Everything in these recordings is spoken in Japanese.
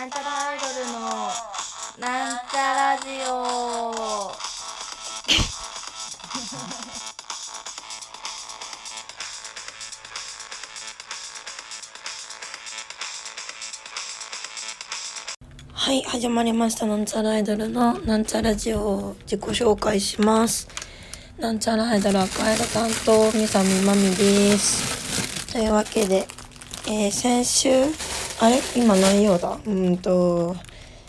なんちゃらアイドルのなんちゃラジオはい、始まりました。なんちゃらアイドルのなんちゃラジオを自己紹介します。なんちゃらアイドル赤色担当みさみまみです。というわけで、先週今何曜だ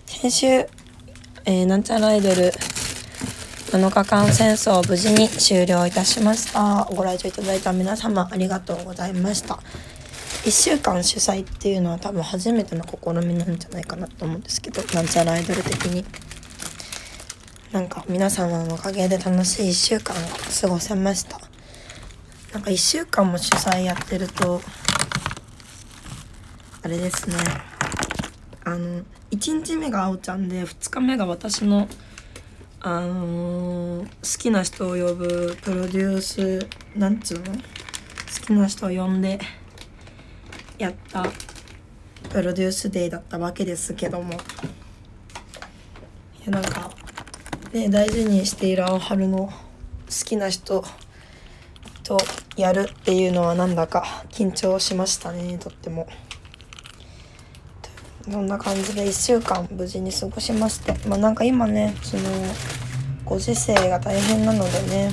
先週、なんちゃらアイドル7日間戦争を無事に終了いたしました。ご来場いただいた皆様ありがとうございました。1週間主催っていうのは多分初めての試みなんじゃないかなと思うんですけど、なんちゃらアイドル的になんか皆様のおかげで楽しい1週間を過ごせました。なんか1週間も主催やってるとあれですね、1日目があおちゃんで2日目が私の、好きな人を呼ぶプロデュース好きな人を呼んでやったプロデュースデーだったわけですけども、いやなんかね、大事にしている青春の好きな人とやるっていうのはなんだか緊張しましたね、とっても。そんな感じで1週間無事に過ごしまして、なんか今ね、そのご時世が大変なのでね、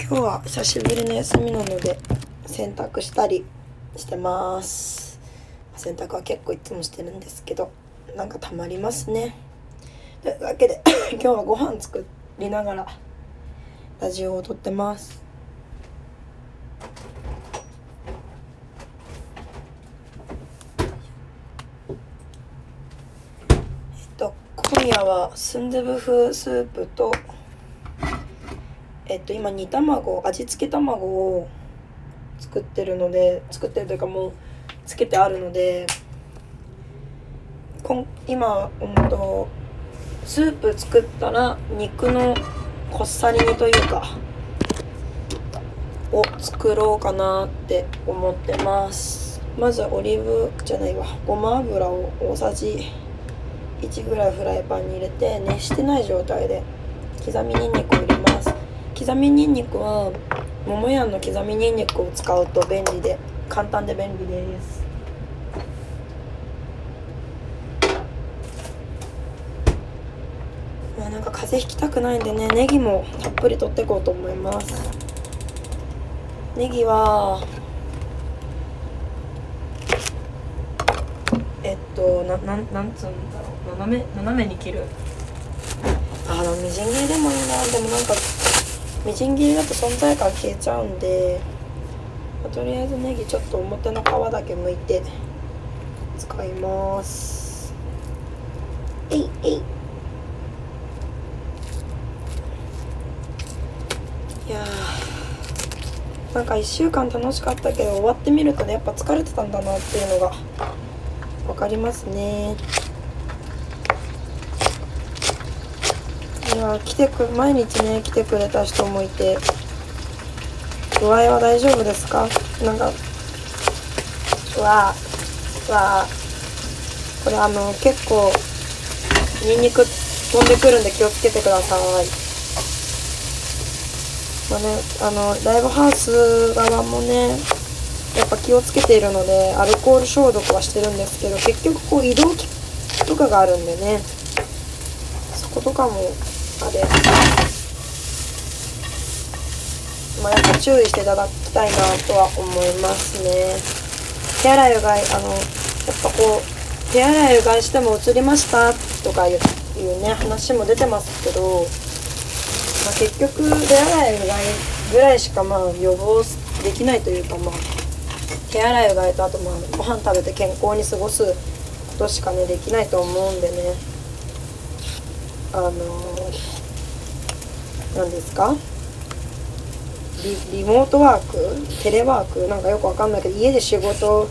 今日は久しぶりの休みなので洗濯したりしてます。洗濯は結構いつもしてるんですけど、なんか溜まりますね。というわけで今日はご飯作りながらラジオを撮ってます。今夜はスンドゥブ風スープと、今煮卵、味付け卵を作ってるというかもうつけてあるので、今スープ作ったら肉のこっさり煮というかを作ろうかなって思ってます。まずごま油を大さじ1ぐらいフライパンに入れて、熱してない状態で刻みにんにくを入れます。刻みにんにくは桃屋の刻みにんにくを使うと簡単で便利です。なんか風邪ひきたくないんでね、ネギもたっぷり取っていこうと思います。ネギは斜めに切る。みじん切りでもいいな。でもなんかみじん切りだと存在感消えちゃうんで、とりあえずネギちょっと表の皮だけ剥いて使います。いやー、なんか1週間楽しかったけど、終わってみるとね、やっぱ疲れてたんだなっていうのがわかりますね。いや、毎日ね来てくれた人もいて、具合は大丈夫ですか？なんかこれ結構ニンニク飛んでくるんで気をつけてください。ライブハウス側もねやっぱ気をつけているので、アルコール消毒はしてるんですけど、結局移動とかがあるんでね、そことかもやっぱ注意していただきたいなとは思いますね。手洗いうがいしても移りましたとかいうね話も出てますけど、結局手洗いうがいぐらいしか予防できないというか、手洗いうがいと、あとご飯食べて健康に過ごすことしかねできないと思うんでね、何ですか、リモートワーク、テレワーク、なんかよくわかんないけど、家で仕事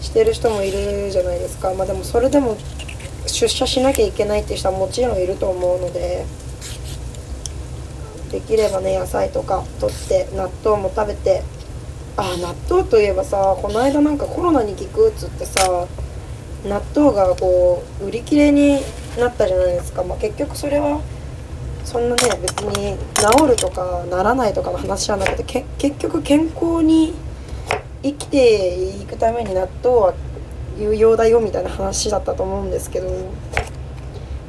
してる人もいるじゃないですか。でもそれでも出社しなきゃいけないって人はもちろんいると思うので、できればね野菜とか取って納豆も食べて、納豆といえばこの間コロナに効くっつって納豆がこう売り切れになったじゃないですか。まあ、結局それはそんなね別に治るとかならないとかの話じゃなくて、結局健康に生きていくために納豆は有用だよみたいな話だったと思うんですけど、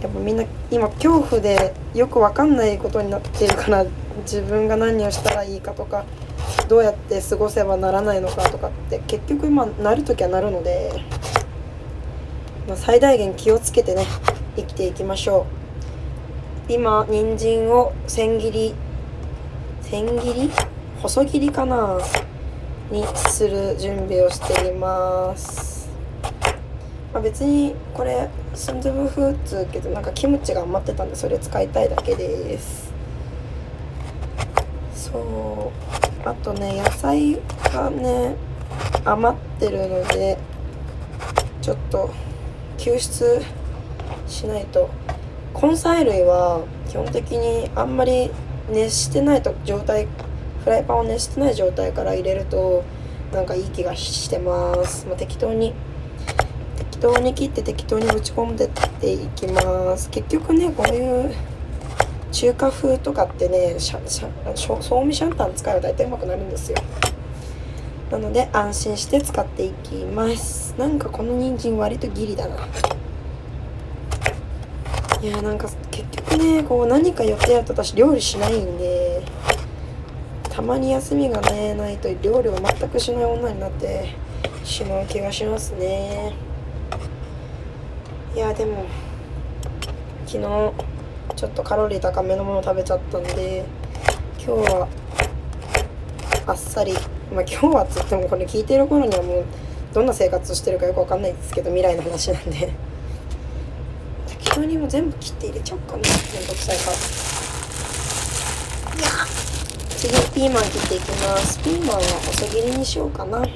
やっぱみんな今恐怖でよく分かんないことになってるから、自分が何をしたらいいかとかどうやって過ごせばならないのかとかって結局今なるときはなるので、まあ、最大限気をつけてね生きていきましょう。今人参を千切り細切りかなにする準備をしています。まあ、別にこれスンドゥブ風っつうけど、なんかキムチが余ってたんでそれ使いたいだけです。そうあとね野菜がね余ってるのでちょっと救出しないと。根菜類は基本的にあんまり熱してないと状態、フライパンを熱してない状態から入れるとなんかいい気がしてます。まあ、適当に切って適当に打ち込んでっていきます。結局ねこういう中華風とかってねそうみシャンタン使えば大体うまくなるんですよ。なので安心して使っていきます。なんかこの人参割とギリだな。いやなんか結局ねこう何か予定あると私料理しないんで、たまに休みがねないと料理を全くしない女になってしまう気がしますね。いやでも昨日ちょっとカロリー高めのもの食べちゃったんで、今日はあっさり、まあ今日はっつってもこれ聞いてる頃にはもうどんな生活をしてるかよくわかんないんですけど、未来の話なんで適当にもう全部切って入れちゃおうかな。めんどくさいから。次ピーマン切っていきます。ピーマンは細切りにしようかな。昨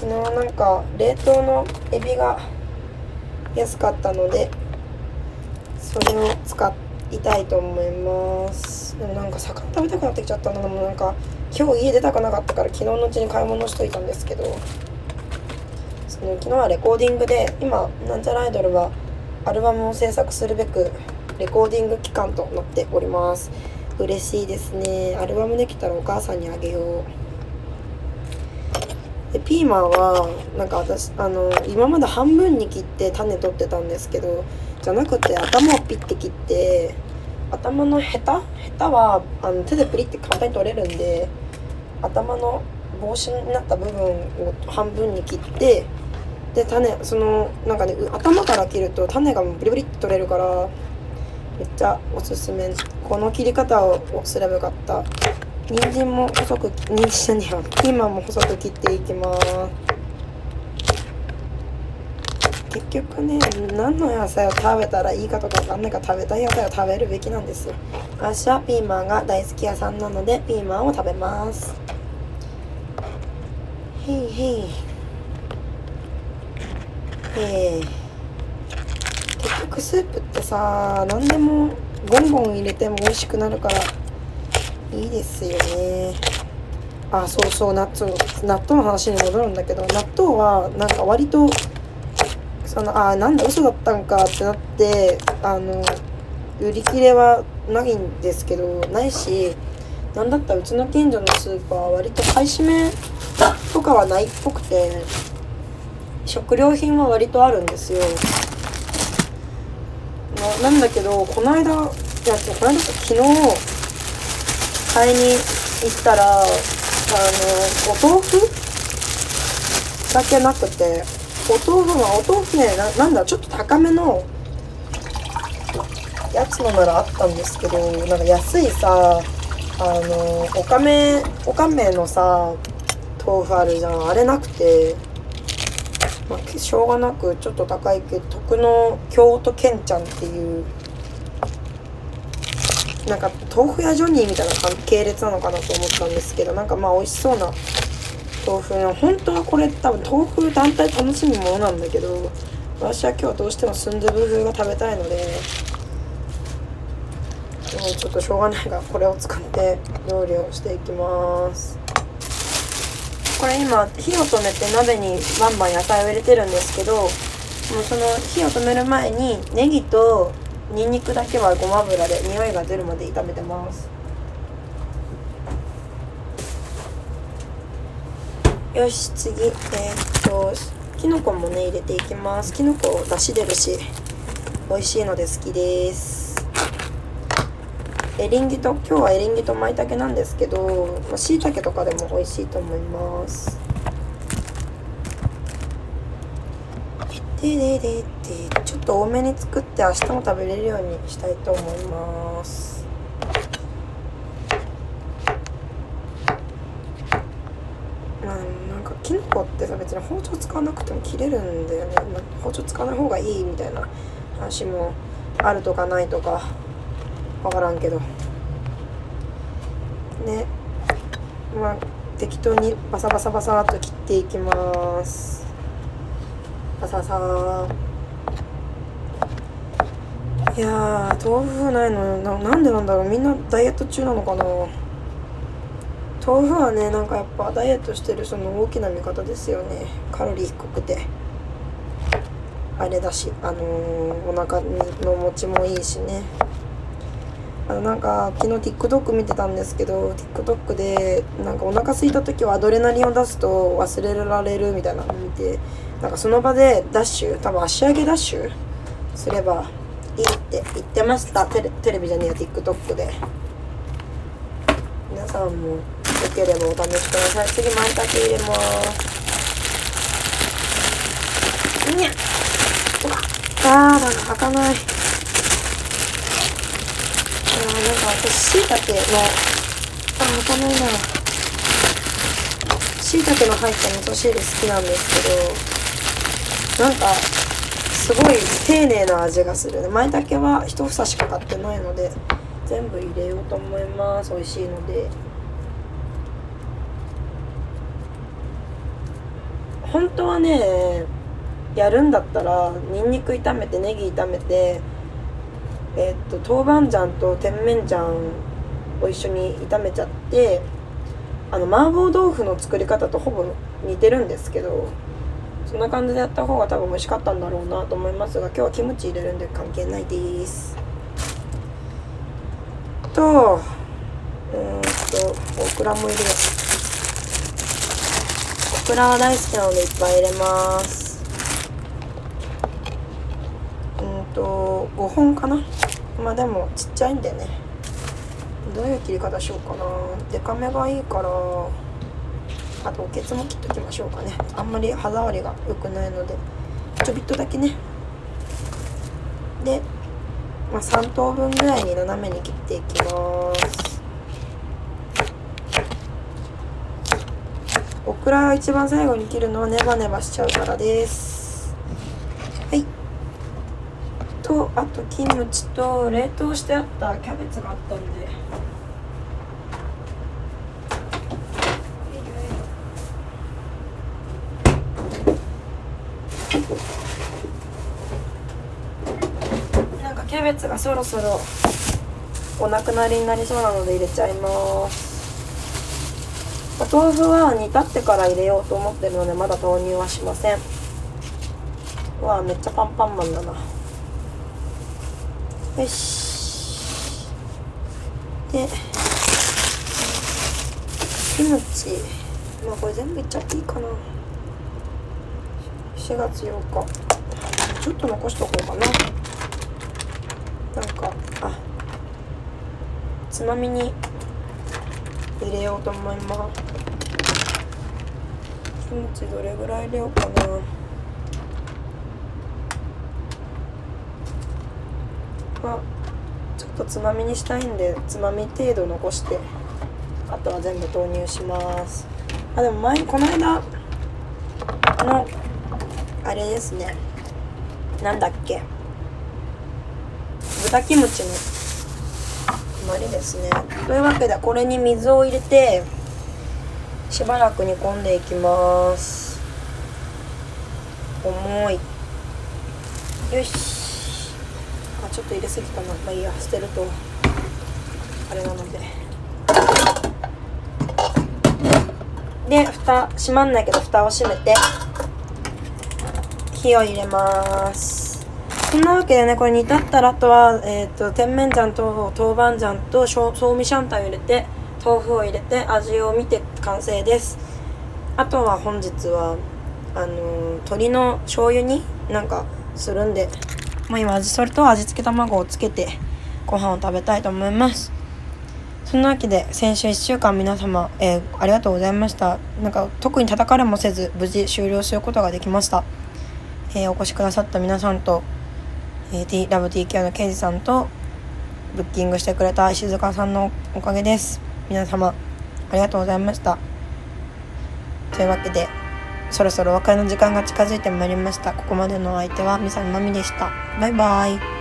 日なんか冷凍のエビが安かったのでそれを使いたいと思います。でもなんか魚食べたくなってきちゃったのも、なんか今日家出たくなかったから昨日のうちに買い物しといたんですけど、その昨日はレコーディングで、今なんちゃらアイドルはアルバムを制作するべくレコーディング期間となっております。嬉しいですね。アルバムできたらお母さんにあげよう。でピーマンはなんか私今まで半分に切って種取ってたんですけど、じゃなくて頭をピッて切って、頭のヘタは手でプリって簡単に取れるんで、頭の帽子になった部分を半分に切って、で種そのなんかね頭から切ると種がブリブリって取れるからめっちゃおすすめ。この切り方をすればよかった。人参も細く、ピーマンも細く切っていきます。結局ね何の野菜を食べたらいいかとか分かんないから、食べたい野菜を食べるべきなんですよ。私はピーマンが大好き屋さんなのでピーマンを食べます。結局スープってさ何でもゴンゴン入れても美味しくなるからいいですよね。あ、そうそう、納豆の話に戻るんだけど、納豆はなんか割となんだ嘘だったんかってなって、売り切れはないんですけど、ないし、なんだったらうちの近所のスーパーは割と買い占めとかはないっぽくて、食料品は割とあるんですよ。なんだけどこの間昨日買いに行ったらお豆腐だけなくて、お豆腐ね、なんだちょっと高めのやつのならあったんですけど、なんか安いさおかめのさ豆腐あるじゃん、あれなくて、まあ、しょうがなくちょっと高いけど特の京都けんちゃんっていうなんか豆腐やジョニーみたいな系列なのかなと思ったんですけど、なんかまあ美味しそうな豆腐の、本当はこれ多分豆腐単体楽しむものなんだけど、私は今日どうしてもスンドゥブ風が食べたいので、もうちょっとしょうがないがこれを使って料理をしていきます。これ今火を止めて鍋にバンバン野菜を入れてるんですけど、もうその火を止める前にネギとニンニクだけはごま油で匂いが出るまで炒めてます。よし、次きのこもね入れていきます。きのこ出汁出るし美味しいので好きです。エリンギと、今日はエリンギと舞茸なんですけど、しいたけとかでも美味しいと思います。ちょっと多めに作って明日も食べれるようにしたいと思います。なんかきのこってさ、別に包丁使わなくても切れるんだよね。包丁使わない方がいいみたいな話もあるとかないとかわからんけどね。まあ適当にバサバサバサっと切っていきます。バサバサ。いやー、豆腐ないのなんでなんだろう。みんなダイエット中なのかな。豆腐はね、なんかやっぱダイエットしてる人の大きな味方ですよね。カロリー低くてあれだし、お腹の持ちもいいしね。なんか昨日 TikTok 見てたんですけど、 TikTok でなんかお腹空いた時はアドレナリンを出すと忘れられるみたいなのを見て、なんかその場でダッシュ、多分足上げダッシュすればいいって言ってました。テレビじゃねえよ、 TikTok で。皆さんもよければお試しください。次舞茸入れます。にゃっ、あー、なんか吐かない。なんか私、しいたけの、開かないな。しいたけの入った味噌汁好きなんですけど、なんかすごい丁寧な味がするね。舞茸は一房しか買ってないので全部入れようと思います。美味しいので。本当はね、やるんだったらニンニク炒めてネギ炒めて豆板醤と甜麺醤を一緒に炒めちゃって、麻婆豆腐の作り方とほぼ似てるんですけど、そんな感じでやった方が多分美味しかったんだろうなと思いますが、今日はキムチ入れるんで関係ないです。とオクラも入れます。オクラは大好きなのでいっぱい入れます。5本かな。まあでもちっちゃいんでね、どういう切り方しようかな。デカめがいいから、あとおけつも切っときましょうかね。あんまり歯触りが良くないのでちょびっとだけね。で、まあ、3等分ぐらいに斜めに切っていきます。オクラは一番最後に切るのはネバネバしちゃうからです。あとキムチと冷凍してあったキャベツがあったんで、なんかキャベツがそろそろお亡くなりになりそうなので入れちゃいます。お豆腐は煮立ってから入れようと思ってるのでまだ投入はしません。うわ、めっちゃパンパンマンだな。よし。で、キムチ、まあこれ全部いっちゃっていいかな。4月8日。ちょっと残しとこうかな。なんか、つまみに入れようと思います。キムチどれぐらい入れようかな。ちょっとつまみにしたいんでつまみ程度残して、あとは全部投入します。でもこの間のあれですね、なんだっけ、豚キムチの余りですね。というわけでこれに水を入れてしばらく煮込んでいきます。重い。よし、ちょっと入れすぎたな。まあいいや、捨てると。あれなので。で、蓋閉まんないけど蓋を閉めて火を入れます。そんなわけでね、これ煮立ったらあとは、甜麺醤と豆板醤とソーミシャンタンを入れて豆腐を入れて味を見て完成です。あとは本日は鶏の醤油煮なんかするんで、もう今それと味付け卵をつけてご飯を食べたいと思います。そんなわけで先週1週間皆様、ありがとうございました。なんか特に叩かれもせず無事終了することができました。お越しくださった皆さんと、LoveTK のケイジさんとブッキングしてくれた石塚さんのおかげです。皆様ありがとうございました。というわけでそろそろお別れの時間が近づいてまいりました。ここまでのお相手はみさみまみでした。バイバイ。